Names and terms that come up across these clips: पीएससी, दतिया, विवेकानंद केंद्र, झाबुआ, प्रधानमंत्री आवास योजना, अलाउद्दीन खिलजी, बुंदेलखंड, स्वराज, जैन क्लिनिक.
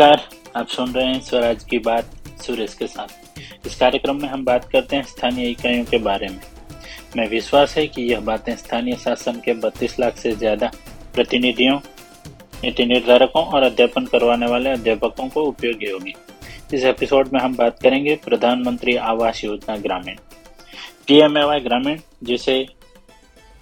नमस्कार, आप सुन रहे हैं स्वराज की बात सुरेश के साथ। इस कार्यक्रम में हम बात करते हैं स्थानीय इकाइयों के बारे में। मैं विश्वास है कि यह बातें स्थानीय शासन के 32 लाख से ज़्यादा प्रतिनिधियों, नीति निर्धारकों और अध्यापन करवाने वाले अध्यापकों को उपयोगी होगी। इस एपिसोड में हम बात करेंगे प्रधानमंत्री आवास योजना ग्रामीण, PMAY ग्रामीण, जिसे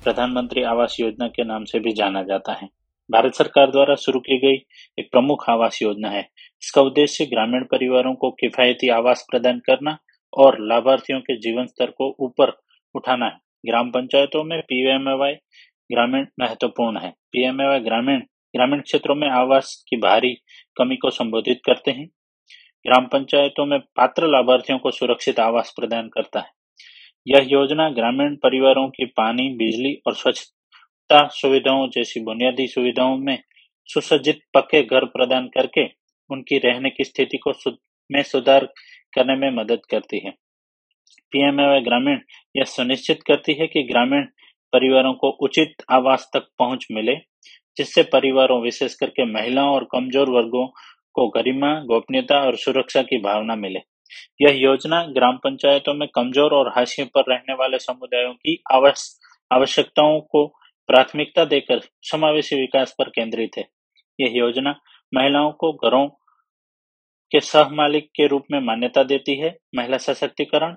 प्रधानमंत्री आवास योजना के नाम से भी जाना जाता है। भारत सरकार द्वारा शुरू की गई एक प्रमुख आवास योजना है। इसका उद्देश्य ग्रामीण परिवारों को किफायती आवास प्रदान करना और लाभार्थियों के जीवन स्तर को ऊपर उठाना है। ग्राम पंचायतों में PMAY ग्रामीण महत्वपूर्ण है। PMAY ग्रामीण क्षेत्रों में आवास की भारी कमी को संबोधित करते हैं। ग्राम पंचायतों में पात्र लाभार्थियों को सुरक्षित आवास प्रदान करता है। यह योजना ग्रामीण परिवारों की पानी, बिजली और स्वच्छता सुविधाओं जैसी बुनियादी सुविधाओं में सुसज्जित पक्के घर प्रदान करके उनकी रहने की स्थिति को में सुधार करने में मदद करती है। PMAY ग्रामीण यह सुनिश्चित करती है कि ग्रामीण परिवारों को उचित आवास तक पहुंच मिले, जिससे परिवारों, विशेष करके महिलाओं और कमजोर वर्गों को गरिमा, गोपनीयता और सुरक्षा की भावना मिले। यह योजना ग्राम पंचायतों में कमजोर और हाशिए पर रहने वाले समुदायों की आवश्यकताओं को प्राथमिकता देकर समावेशी विकास पर केंद्रित है। यह योजना महिलाओं को घरों के सह मालिक के रूप में मान्यता देती है। महिला सशक्तिकरण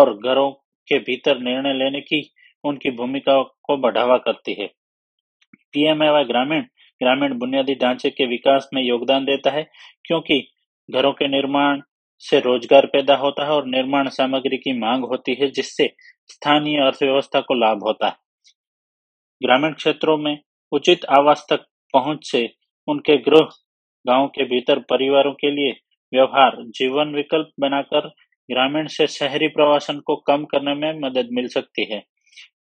और घरों के भीतर निर्णय लेने की उनकी भूमिका को बढ़ावा करती है। PMAY ग्रामीण बुनियादी ढांचे के विकास में योगदान देता है, क्योंकि घरों के निर्माण से रोजगार पैदा होता है और निर्माण सामग्री की मांग होती है, जिससे स्थानीय अर्थव्यवस्था को लाभ होता है। ग्रामीण क्षेत्रों में उचित आवास तक पहुंच से उनके गृह गांव के भीतर परिवारों के लिए व्यवहार जीवन विकल्प बनाकर ग्रामीण से शहरी प्रवासन को कम करने में मदद मिल सकती है।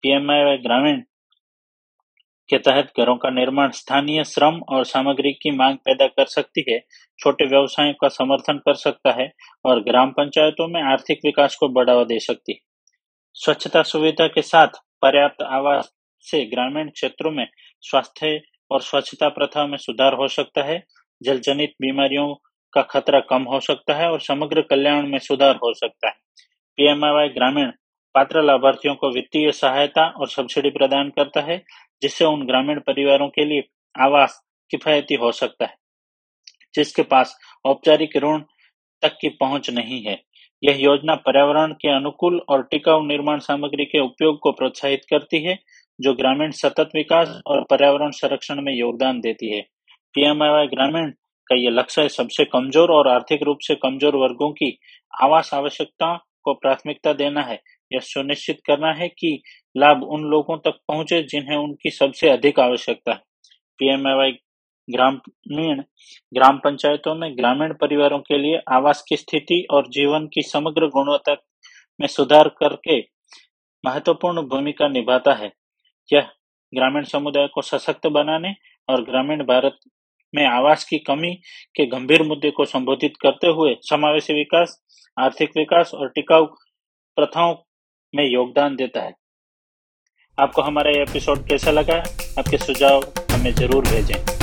PMAY ग्रामीण के तहत घरों का निर्माण स्थानीय श्रम और सामग्री की मांग पैदा कर सकती है, छोटे व्यवसायों का समर्थन कर सकता है और ग्राम पंचायतों में आर्थिक विकास को बढ़ावा दे सकती है। स्वच्छता सुविधा के साथ पर्याप्त आवास से ग्रामीण क्षेत्रों में स्वास्थ्य और स्वच्छता प्रथा में सुधार हो सकता है, जलजनित बीमारियों का खतरा कम हो सकता है और समग्र कल्याण में सुधार हो सकता है। PMAY ग्रामीण पात्र लाभार्थियों को वित्तीय सहायता और सब्सिडी प्रदान करता है, जिससे उन ग्रामीण परिवारों के लिए आवास किफायती हो सकता है जिसके पास औपचारिक ऋण तक की पहुंच नहीं है। यह योजना पर्यावरण के अनुकूल और टिकाऊ निर्माण सामग्री के उपयोग को प्रोत्साहित करती है, जो ग्रामीण सतत विकास और पर्यावरण संरक्षण में योगदान देती है। PMAY ग्रामीण का यह लक्ष्य सबसे कमजोर और आर्थिक रूप से कमजोर वर्गों की आवास आवश्यकता को प्राथमिकता देना है। यह सुनिश्चित करना है कि लाभ उन लोगों तक पहुंचे जिन्हें उनकी सबसे अधिक आवश्यकता है। PMAY ग्राम पंचायतों में ग्रामीण परिवारों के लिए आवास की स्थिति और जीवन की समग्र गुणवत्ता में सुधार करके महत्वपूर्ण भूमिका निभाता है। यह ग्रामीण समुदाय को सशक्त बनाने और ग्रामीण भारत में आवास की कमी के गंभीर मुद्दे को संबोधित करते हुए समावेशी विकास, आर्थिक विकास और टिकाऊ प्रथाओं में योगदान देता है। आपको हमारा ये एपिसोड कैसा लगा? आपके सुझाव हमें जरूर भेजें।